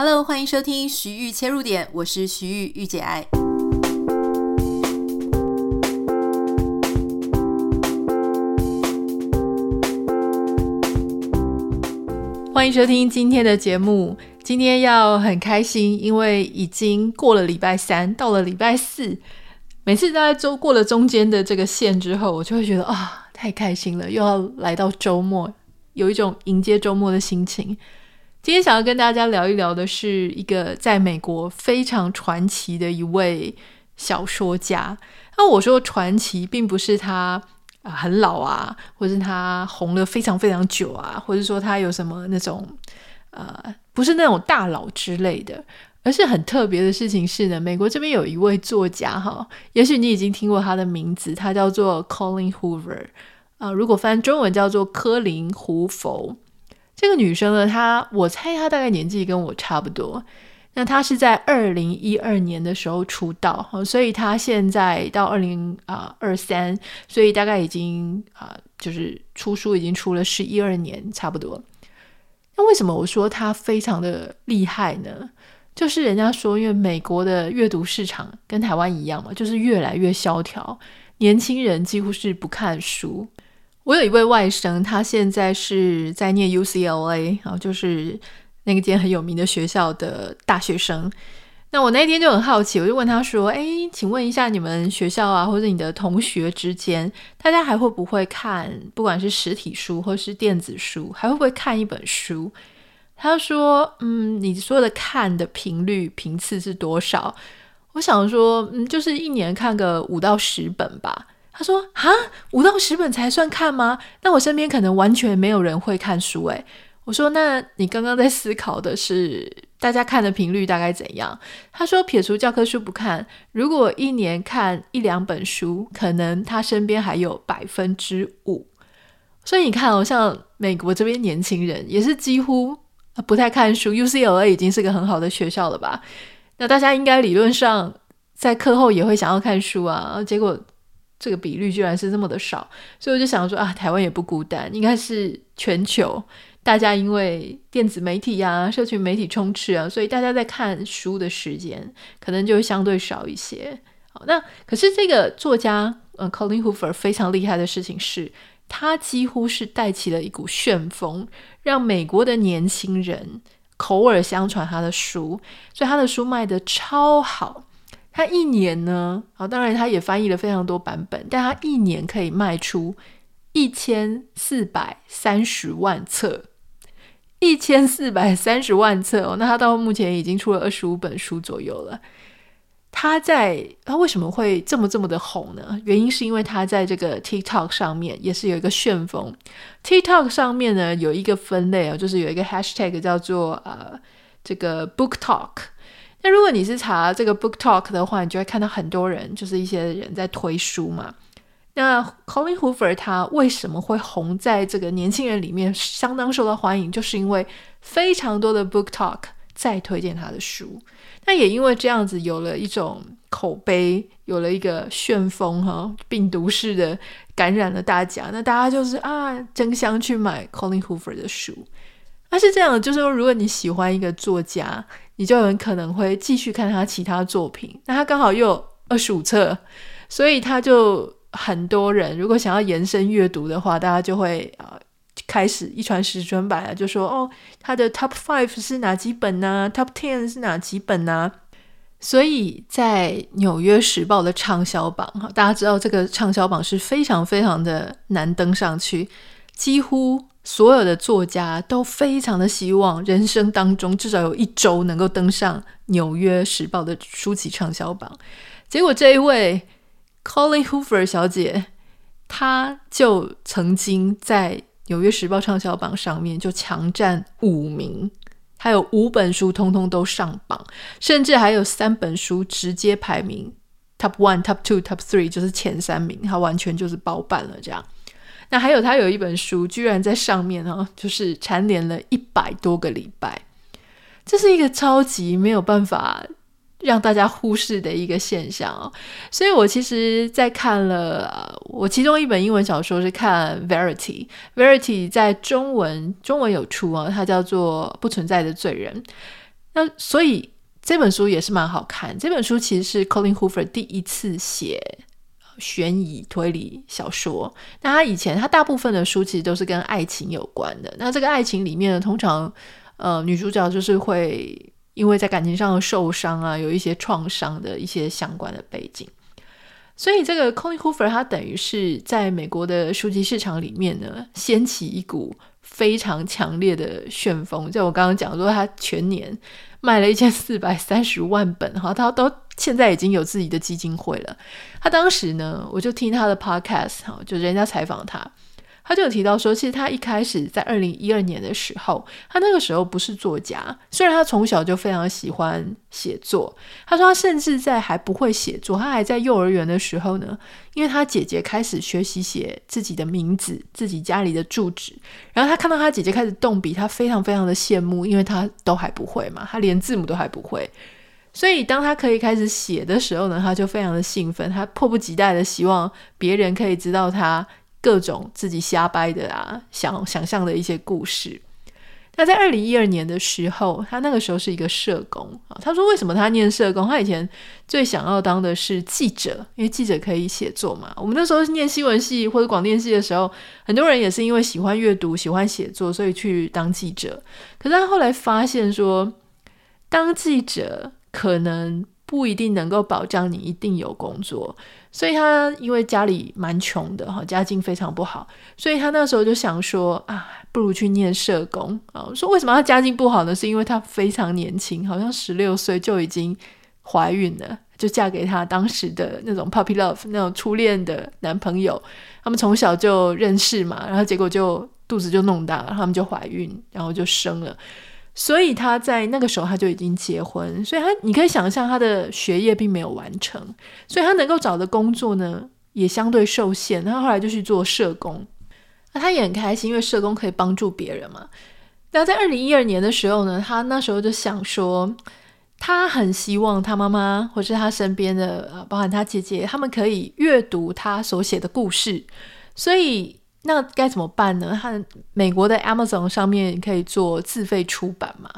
Hello， 欢迎收听徐豫切入点，我是徐豫，豫姐爱。欢迎收听今天的节目。今天要很开心，因为已经过了礼拜三，到了礼拜四。每次大概过了中间的这个线之后，我就会觉得啊，太开心了，又要来到周末，有一种迎接周末的心情。今天想要跟大家聊一聊的是一个在美国非常传奇的一位小说家。那我说传奇并不是他很老啊，或是他红了非常非常久啊，或是说他有什么那种不是那种大佬之类的，而是很特别的事情是呢，美国这边有一位作家哈，也许你已经听过他的名字，他叫做 Colleen Hoover，如果翻中文叫做科林胡佛。这个女生呢，我猜她大概年纪跟我差不多。那她是在2012年的时候出道，所以她现在到2023，所以大概已经就是出书已经出了11-12年差不多。那为什么我说她非常的厉害呢？就是人家说因为美国的阅读市场跟台湾一样嘛，就是越来越萧条，年轻人几乎是不看书。我有一位外甥，他现在是在念 UCLA， 就是那个间很有名的学校的大学生。那我那天就很好奇，我就问他说，请问一下你们学校啊，或者你的同学之间，大家还会不会看，不管是实体书或是电子书，还会不会看一本书？他说你说的看的频率频次是多少？我想说就是一年看个5到10本吧。他说哈，5到10本才算看吗？那我身边可能完全没有人会看书耶。我说那你刚刚在思考的是大家看的频率大概怎样？他说撇除教科书不看，如果一年看1-2本书，可能他身边还有 5%。 所以你看像美国这边年轻人也是几乎不太看书， UCLA 已经是个很好的学校了吧。那大家应该理论上在课后也会想要看书啊，结果这个比率居然是这么的少。所以我就想说台湾也不孤单，应该是全球大家因为电子媒体啊，社群媒体充斥啊，所以大家在看书的时间可能就会相对少一些。好，那可是这个作家Colleen Hoover 非常厉害的事情是，他几乎是带起了一股旋风，让美国的年轻人口耳相传他的书，所以他的书卖得超好。他一年呢，当然他也翻译了非常多版本，但他一年可以卖出1430万册，1430万册那他到目前已经出了25本书左右了。他为什么会这么的红呢？原因是因为他在这个 TikTok 上面也是有一个旋风。 TikTok 上面呢有一个分类，就是有一个 hashtag 叫做这个 BookTok。那如果你是查这个 BookTok 的话，你就会看到很多人，就是一些人在推书嘛。那 Colleen Hoover 他为什么会红在这个年轻人里面相当受到欢迎，就是因为非常多的 BookTok 在推荐他的书。那也因为这样子有了一种口碑，有了一个旋风病毒式的感染了大家。那大家就是争相去买 Colleen Hoover 的书。但是这样就是说，如果你喜欢一个作家，你就很可能会继续看他其他作品。那他刚好又有25册，所以他就很多人如果想要延伸阅读的话，大家就会开始一传十传百就说他的 top 5 是哪几本啊， top 10 是哪几本啊。所以在纽约时报的畅销榜，大家知道这个畅销榜是非常非常的难登上去，几乎所有的作家都非常的希望人生当中至少有一周能够登上纽约时报的书籍畅销榜。结果这一位 Colleen Hoover 小姐，她就曾经在纽约时报畅销榜上面就强占5名，她有5本书通通都上榜，甚至还有3本书直接排名 Top 1 Top 2 Top 3， 就是前3名，她完全就是包办了这样。那还有他有一本书居然在上面就是蝉联了100多个礼拜，这是一个超级没有办法让大家忽视的一个现象所以我其实在看了我其中一本英文小说是看 Verity， Verity 在中文有出它叫做不存在的罪人。那所以这本书也是蛮好看，这本书其实是 Colleen Hoover 第一次写悬疑推理小说。那他以前他大部分的书其实都是跟爱情有关的，那这个爱情里面呢，通常女主角就是会因为在感情上受伤啊，有一些创伤的一些相关的背景。所以这个 Colleen Hoover 他等于是在美国的书籍市场里面呢，掀起一股非常强烈的旋风。就我刚刚讲说他全年卖了1430万本，他都现在已经有自己的基金会了。他当时呢，我就听他的 podcast， 就人家采访他，他就有提到说，其实他一开始在2012年的时候，他那个时候不是作家，虽然他从小就非常喜欢写作。他说他甚至在还不会写作，他还在幼儿园的时候呢，因为他姐姐开始学习写自己的名字、自己家里的住址，然后他看到他姐姐开始动笔，他非常非常的羡慕，因为他都还不会嘛，他连字母都还不会。所以当他可以开始写的时候呢，他就非常的兴奋，他迫不及待的希望别人可以知道他各种自己瞎掰的啊，想象的一些故事。那在2012年的时候，他那个时候是一个社工。他说为什么他念社工，他以前最想要当的是记者，因为记者可以写作嘛。我们那时候念新闻系或者广电系的时候，很多人也是因为喜欢阅读、喜欢写作，所以去当记者。可是他后来发现说，当记者可能不一定能够保障你一定有工作，所以他因为家里蛮穷的，家境非常不好，所以他那时候就想说啊，不如去念社工。说为什么他家境不好呢？是因为他非常年轻，好像16岁就已经怀孕了，就嫁给他当时的那种 puppy love 那种初恋的男朋友，他们从小就认识嘛，然后结果就肚子就弄大了，他们就怀孕，然后就生了。所以他在那个时候他就已经结婚，所以他你可以想象他的学业并没有完成，所以他能够找的工作呢也相对受限。他后来就去做社工，那他也很开心，因为社工可以帮助别人嘛。那在2012年的时候呢，他那时候就想说，他很希望他妈妈或是他身边的包含他姐姐，他们可以阅读他所写的故事。所以那该怎么办呢？他美国的 Amazon 上面可以做自费出版嘛，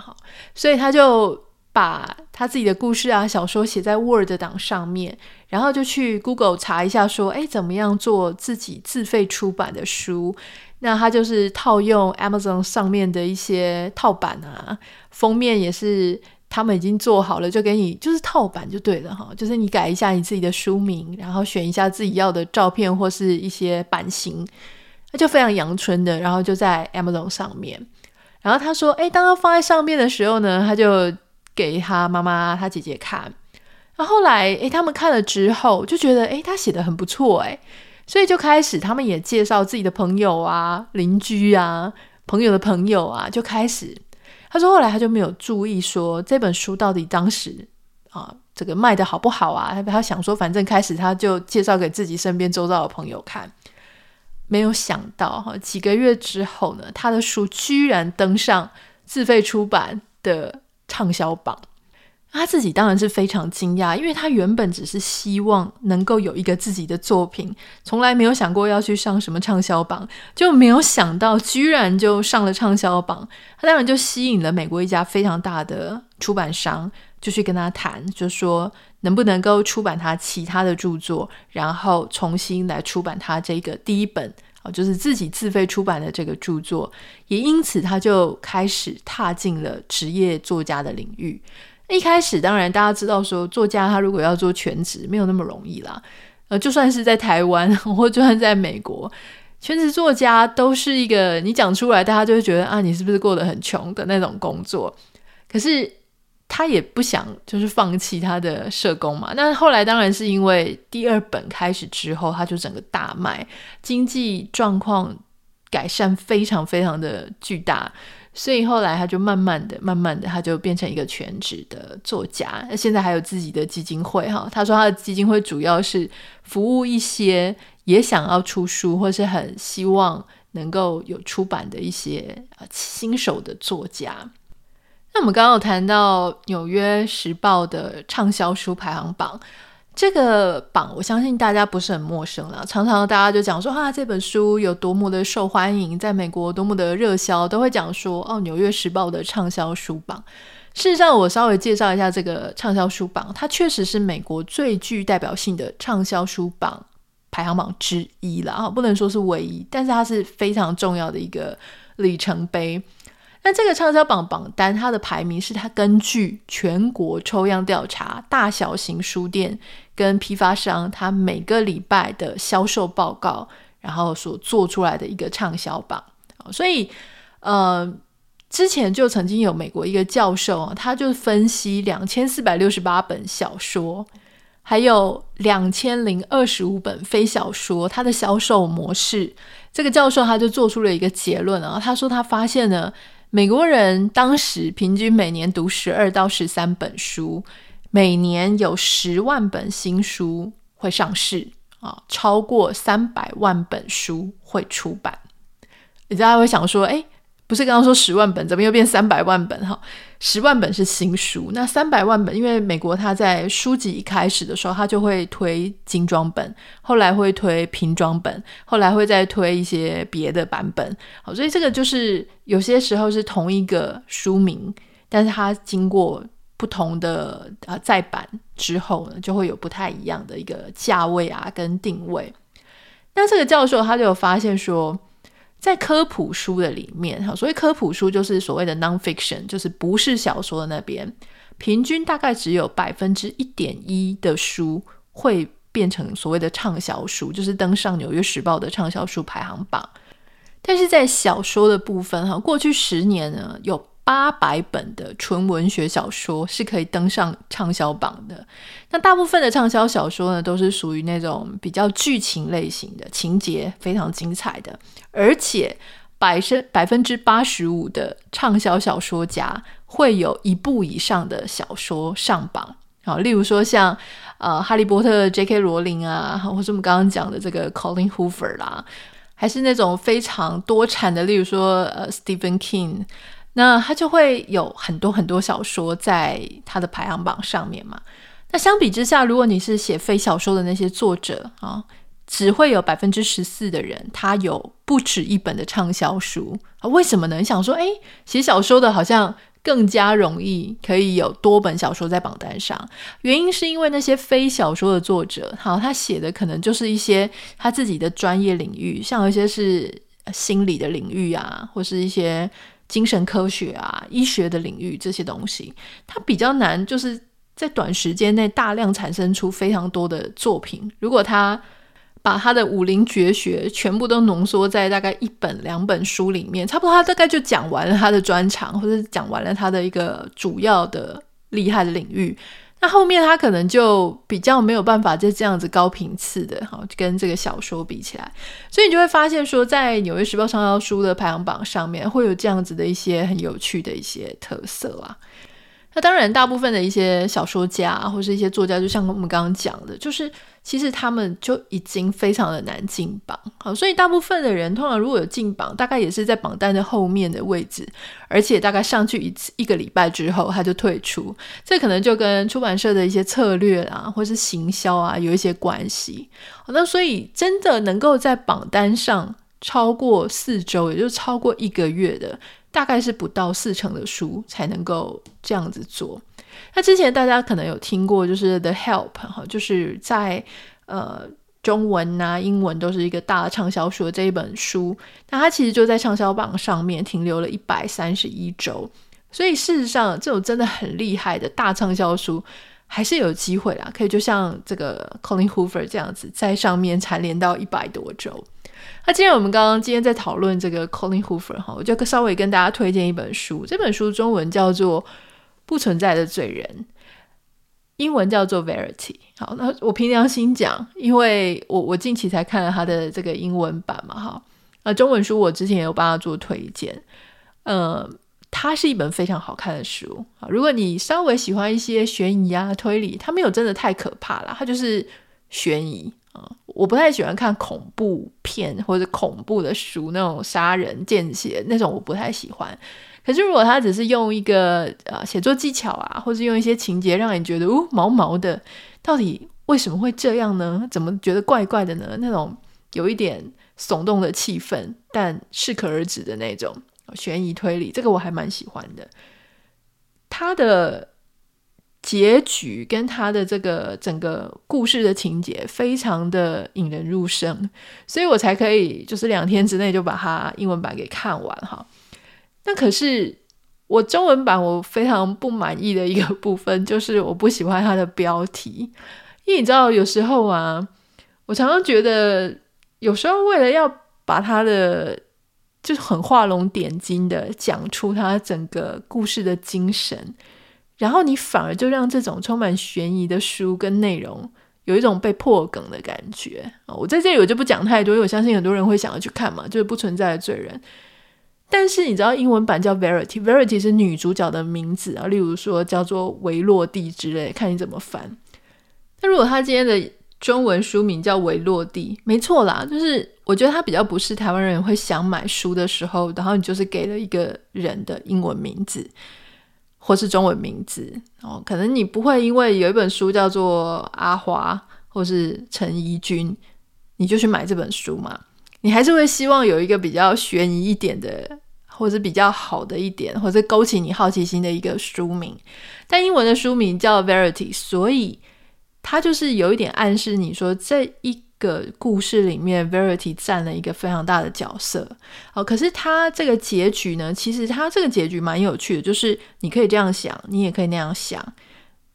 所以他就把他自己的故事啊、小说写在 Word 档上面，然后就去 Google 查一下说，怎么样做自己自费出版的书。那他就是套用 Amazon 上面的一些套版啊，封面也是他们已经做好了，就给你就是套版就对了，就是你改一下你自己的书名，然后选一下自己要的照片或是一些版型，他就非常阳春的，然后就在 Amazon 上面。然后他说当他放在上面的时候呢，他就给他妈妈他姐姐看。然后后来他们看了之后就觉得他写得很不错，所以就开始他们也介绍自己的朋友啊、邻居啊、朋友的朋友啊，就开始。他说后来他就没有注意说这本书到底当时这个卖的好不好啊，他想说反正开始他就介绍给自己身边周遭的朋友看。没有想到几个月之后呢，他的书居然登上自费出版的畅销榜。他自己当然是非常惊讶，因为他原本只是希望能够有一个自己的作品，从来没有想过要去上什么畅销榜，就没有想到居然就上了畅销榜。他当然就吸引了美国一家非常大的出版商，就去跟他谈，就说能不能够出版他其他的著作，然后重新来出版他这个第一本就是自己自费出版的这个著作。也因此他就开始踏进了职业作家的领域。一开始当然大家知道说作家他如果要做全职没有那么容易啦，就算是在台湾或就算在美国，全职作家都是一个你讲出来大家就会觉得啊，你是不是过得很穷的那种工作。可是他也不想就是放弃他的社工嘛。那后来当然是因为第二本开始之后他就整个大卖，经济状况改善非常非常的巨大，所以后来他就慢慢的他就变成一个全职的作家。现在还有自己的基金会，他说他的基金会主要是服务一些也想要出书或是很希望能够有出版的一些新手的作家。那我们刚刚有谈到纽约时报的畅销书排行榜，这个榜我相信大家不是很陌生啦，常常大家就讲说这本书有多么的受欢迎，在美国多么的热销，都会讲说纽约时报的畅销书榜。事实上我稍微介绍一下这个畅销书榜，它确实是美国最具代表性的畅销书榜排行榜之一啦，不能说是唯一，但是它是非常重要的一个里程碑。那这个畅销榜榜单它的排名是它根据全国抽样调查大小型书店跟批发商它每个礼拜的销售报告然后所做出来的一个畅销榜。所以之前就曾经有美国一个教授他就分析2468本小说还有2025本非小说它的销售模式，这个教授他就做出了一个结论啊，他说他发现呢美国人当时平均每年读12到13本书，每年有10万本新书会上市啊，超过300万本书会出版。你大家会想说不是刚刚说10万本怎么又变300万本哈？10万本是新书，那300万本因为美国它在书籍一开始的时候它就会推精装本，后来会推平装本，后来会再推一些别的版本。好，所以这个就是有些时候是同一个书名，但是它经过不同的再版之后呢，就会有不太一样的一个价位啊跟定位。那这个教授他就有发现说在科普书的里面，所谓科普书就是所谓的 non-fiction， 就是不是小说的那边，平均大概只有 1.1% 的书会变成所谓的畅销书，就是登上纽约时报的畅销书排行榜。但是在小说的部分，过去10年呢，有800本的纯文学小说是可以登上畅销榜的。那大部分的畅销小说呢，都是属于那种比较剧情类型的，情节非常精彩的，而且 85% 的畅销小说家会有一部以上的小说上榜。好，例如说像哈利波特 JK 罗琳啊，或是我们刚刚讲的这个 Colleen Hoover 啦，还是那种非常多产的，例如说Stephen King，那他就会有很多很多小说在他的排行榜上面嘛。那相比之下，如果你是写非小说的那些作者啊，只会有 14% 的人他有不止一本的畅销书。为什么呢？你想说写小说的好像更加容易可以有多本小说在榜单上，原因是因为那些非小说的作者他写的可能就是一些他自己的专业领域，像有一些是心理的领域啊，或是一些精神科学啊，医学的领域，这些东西它比较难就是在短时间内大量产生出非常多的作品。如果他把他的武林绝学全部都浓缩在大概1本2本书里面，差不多他大概就讲完了他的专长，或者讲完了他的一个主要的厉害的领域，那后面他可能就比较没有办法再这样子高频次的跟这个小说比起来。所以你就会发现说在纽约时报畅销书的排行榜上面会有这样子的一些很有趣的一些特色啊。那当然大部分的一些小说家或是一些作家，就像我们刚刚讲的，就是其实他们就已经非常的难进榜。好，所以大部分的人通常如果有进榜，大概也是在榜单的后面的位置，而且大概上去一个礼拜之后他就退出。这可能就跟出版社的一些策略啊，或是行销啊有一些关系。好，那所以真的能够在榜单上超过4周，也就是超过1个月的，大概是不到40%的书才能够这样子做。那之前大家可能有听过，就是 The Help， 就是在中文啊英文都是一个大的畅销书的这一本书，那它其实就在畅销榜上面停留了131周。所以事实上这种真的很厉害的大畅销书还是有机会啦，可以就像这个 Colleen Hoover 这样子在上面蝉联到100多周。那既然我们今天在讨论这个 Colleen Hoover， 我就稍微跟大家推荐一本书，这本书中文叫做《不存在的罪人》，英文叫做 Verity。 好，那我凭良心讲，因为我近期才看了他的这个英文版嘛，那中文书我之前也有帮他做推荐。它是一本非常好看的书，如果你稍微喜欢一些悬疑啊推理，它没有真的太可怕啦，它就是悬疑。我不太喜欢看恐怖片或者恐怖的书，那种杀人见血那种我不太喜欢。可是如果他只是用一个写作技巧啊，或是用一些情节让你觉得毛毛的，到底为什么会这样呢，怎么觉得怪怪的呢，那种有一点耸动的气氛但适可而止的那种悬疑推理，这个我还蛮喜欢的。它的结局跟它的这个整个故事的情节非常的引人入胜，所以我才可以就是2天之内就把它英文版给看完哈。那可是我中文版我非常不满意的一个部分就是我不喜欢它的标题，因为你知道有时候啊，我常常觉得有时候为了要把它的就是很画龙点睛的讲出它整个故事的精神，然后你反而就让这种充满悬疑的书跟内容有一种被破梗的感觉。我在这里我就不讲太多，因为我相信很多人会想要去看嘛，就是不存在的罪人。但是你知道英文版叫 Verity， Verity 是女主角的名字啊，例如说叫做维洛蒂之类，看你怎么翻。那如果她今天的中文书名叫维洛蒂，没错啦，就是我觉得它比较不是台湾人会想买书的时候，然后你就是给了一个人的英文名字或是中文名字哦，可能你不会因为有一本书叫做阿华或是陈怡君你就去买这本书嘛，你还是会希望有一个比较悬疑一点的或是比较好的一点或是勾起你好奇心的一个书名。但英文的书名叫 Verity， 所以它就是有一点暗示你说这一个故事里面 Verity 占了一个非常大的角色。好，可是它这个结局呢，其实它这个结局蛮有趣的，就是你可以这样想，你也可以那样想，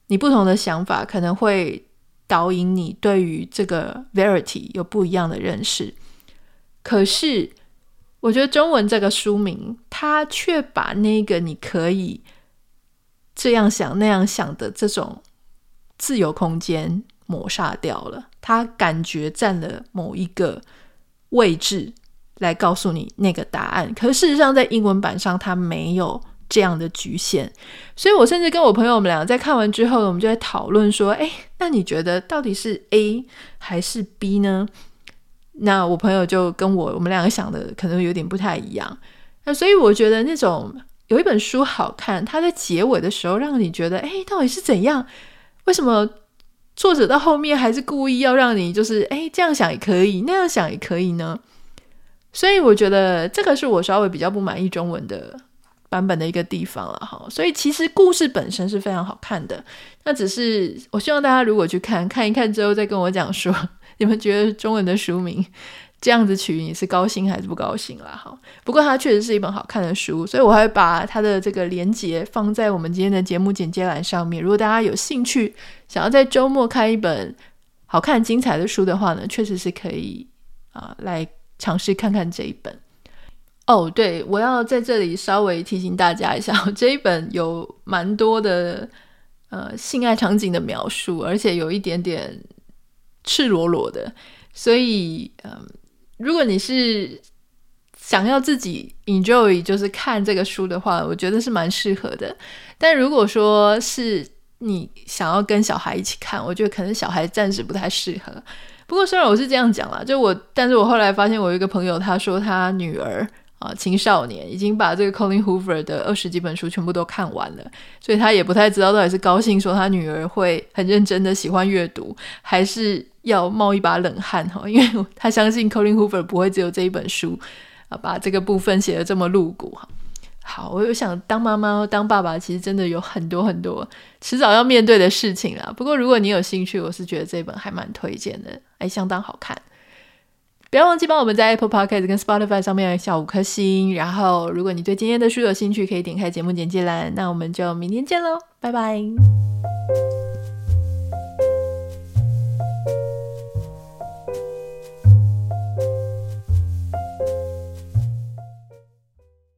你不同的想法可能会导引你对于这个 Verity 有不一样的认识。可是我觉得中文这个书名它却把那个你可以这样想那样想的这种自由空间抹杀掉了，他感觉占了某一个位置来告诉你那个答案，可是事实上在英文版上他没有这样的局限。所以我甚至跟我朋友我们两个在看完之后我们就在讨论说，诶，那你觉得到底是 A 还是 B 呢？那我朋友就跟我们两个想的可能有点不太一样。那所以我觉得那种有一本书好看，它在结尾的时候让你觉得诶，到底是怎样，为什么作者到后面还是故意要让你就是这样想也可以那样想也可以呢？所以我觉得这个是我稍微比较不满意中文的版本的一个地方了哈。所以其实故事本身是非常好看的，那只是我希望大家如果去看一看之后再跟我讲说你们觉得中文的书名这样子取你是高兴还是不高兴啦哈。不过它确实是一本好看的书，所以我还会把它的这个连结放在我们今天的节目简介栏上面，如果大家有兴趣想要在周末看一本好看精彩的书的话呢，确实是可以来尝试看看这一本。哦，对，我要在这里稍微提醒大家一下，这一本有蛮多的性爱场景的描述，而且有一点点赤裸裸的，所以如果你是想要自己 enjoy 就是看这个书的话，我觉得是蛮适合的。但如果说是你想要跟小孩一起看，我觉得可能小孩暂时不太适合。不过虽然我是这样讲啦，但是我后来发现我有一个朋友他说他女儿青少年已经把这个 Colleen Hoover 的20几本书全部都看完了，所以他也不太知道到底是高兴说他女儿会很认真的喜欢阅读，还是要冒一把冷汗，因为他相信 Colleen Hoover 不会只有这一本书把这个部分写得这么露骨。好，我想当妈妈当爸爸其实真的有很多很多迟早要面对的事情啦。不过如果你有兴趣，我是觉得这本还蛮推荐的，还相当好看。不要忘记帮我们在 Apple Podcast 跟 Spotify 上面小5颗星，然后如果你对今天的书有兴趣可以点开节目简介栏，那我们就明天见咯，拜拜。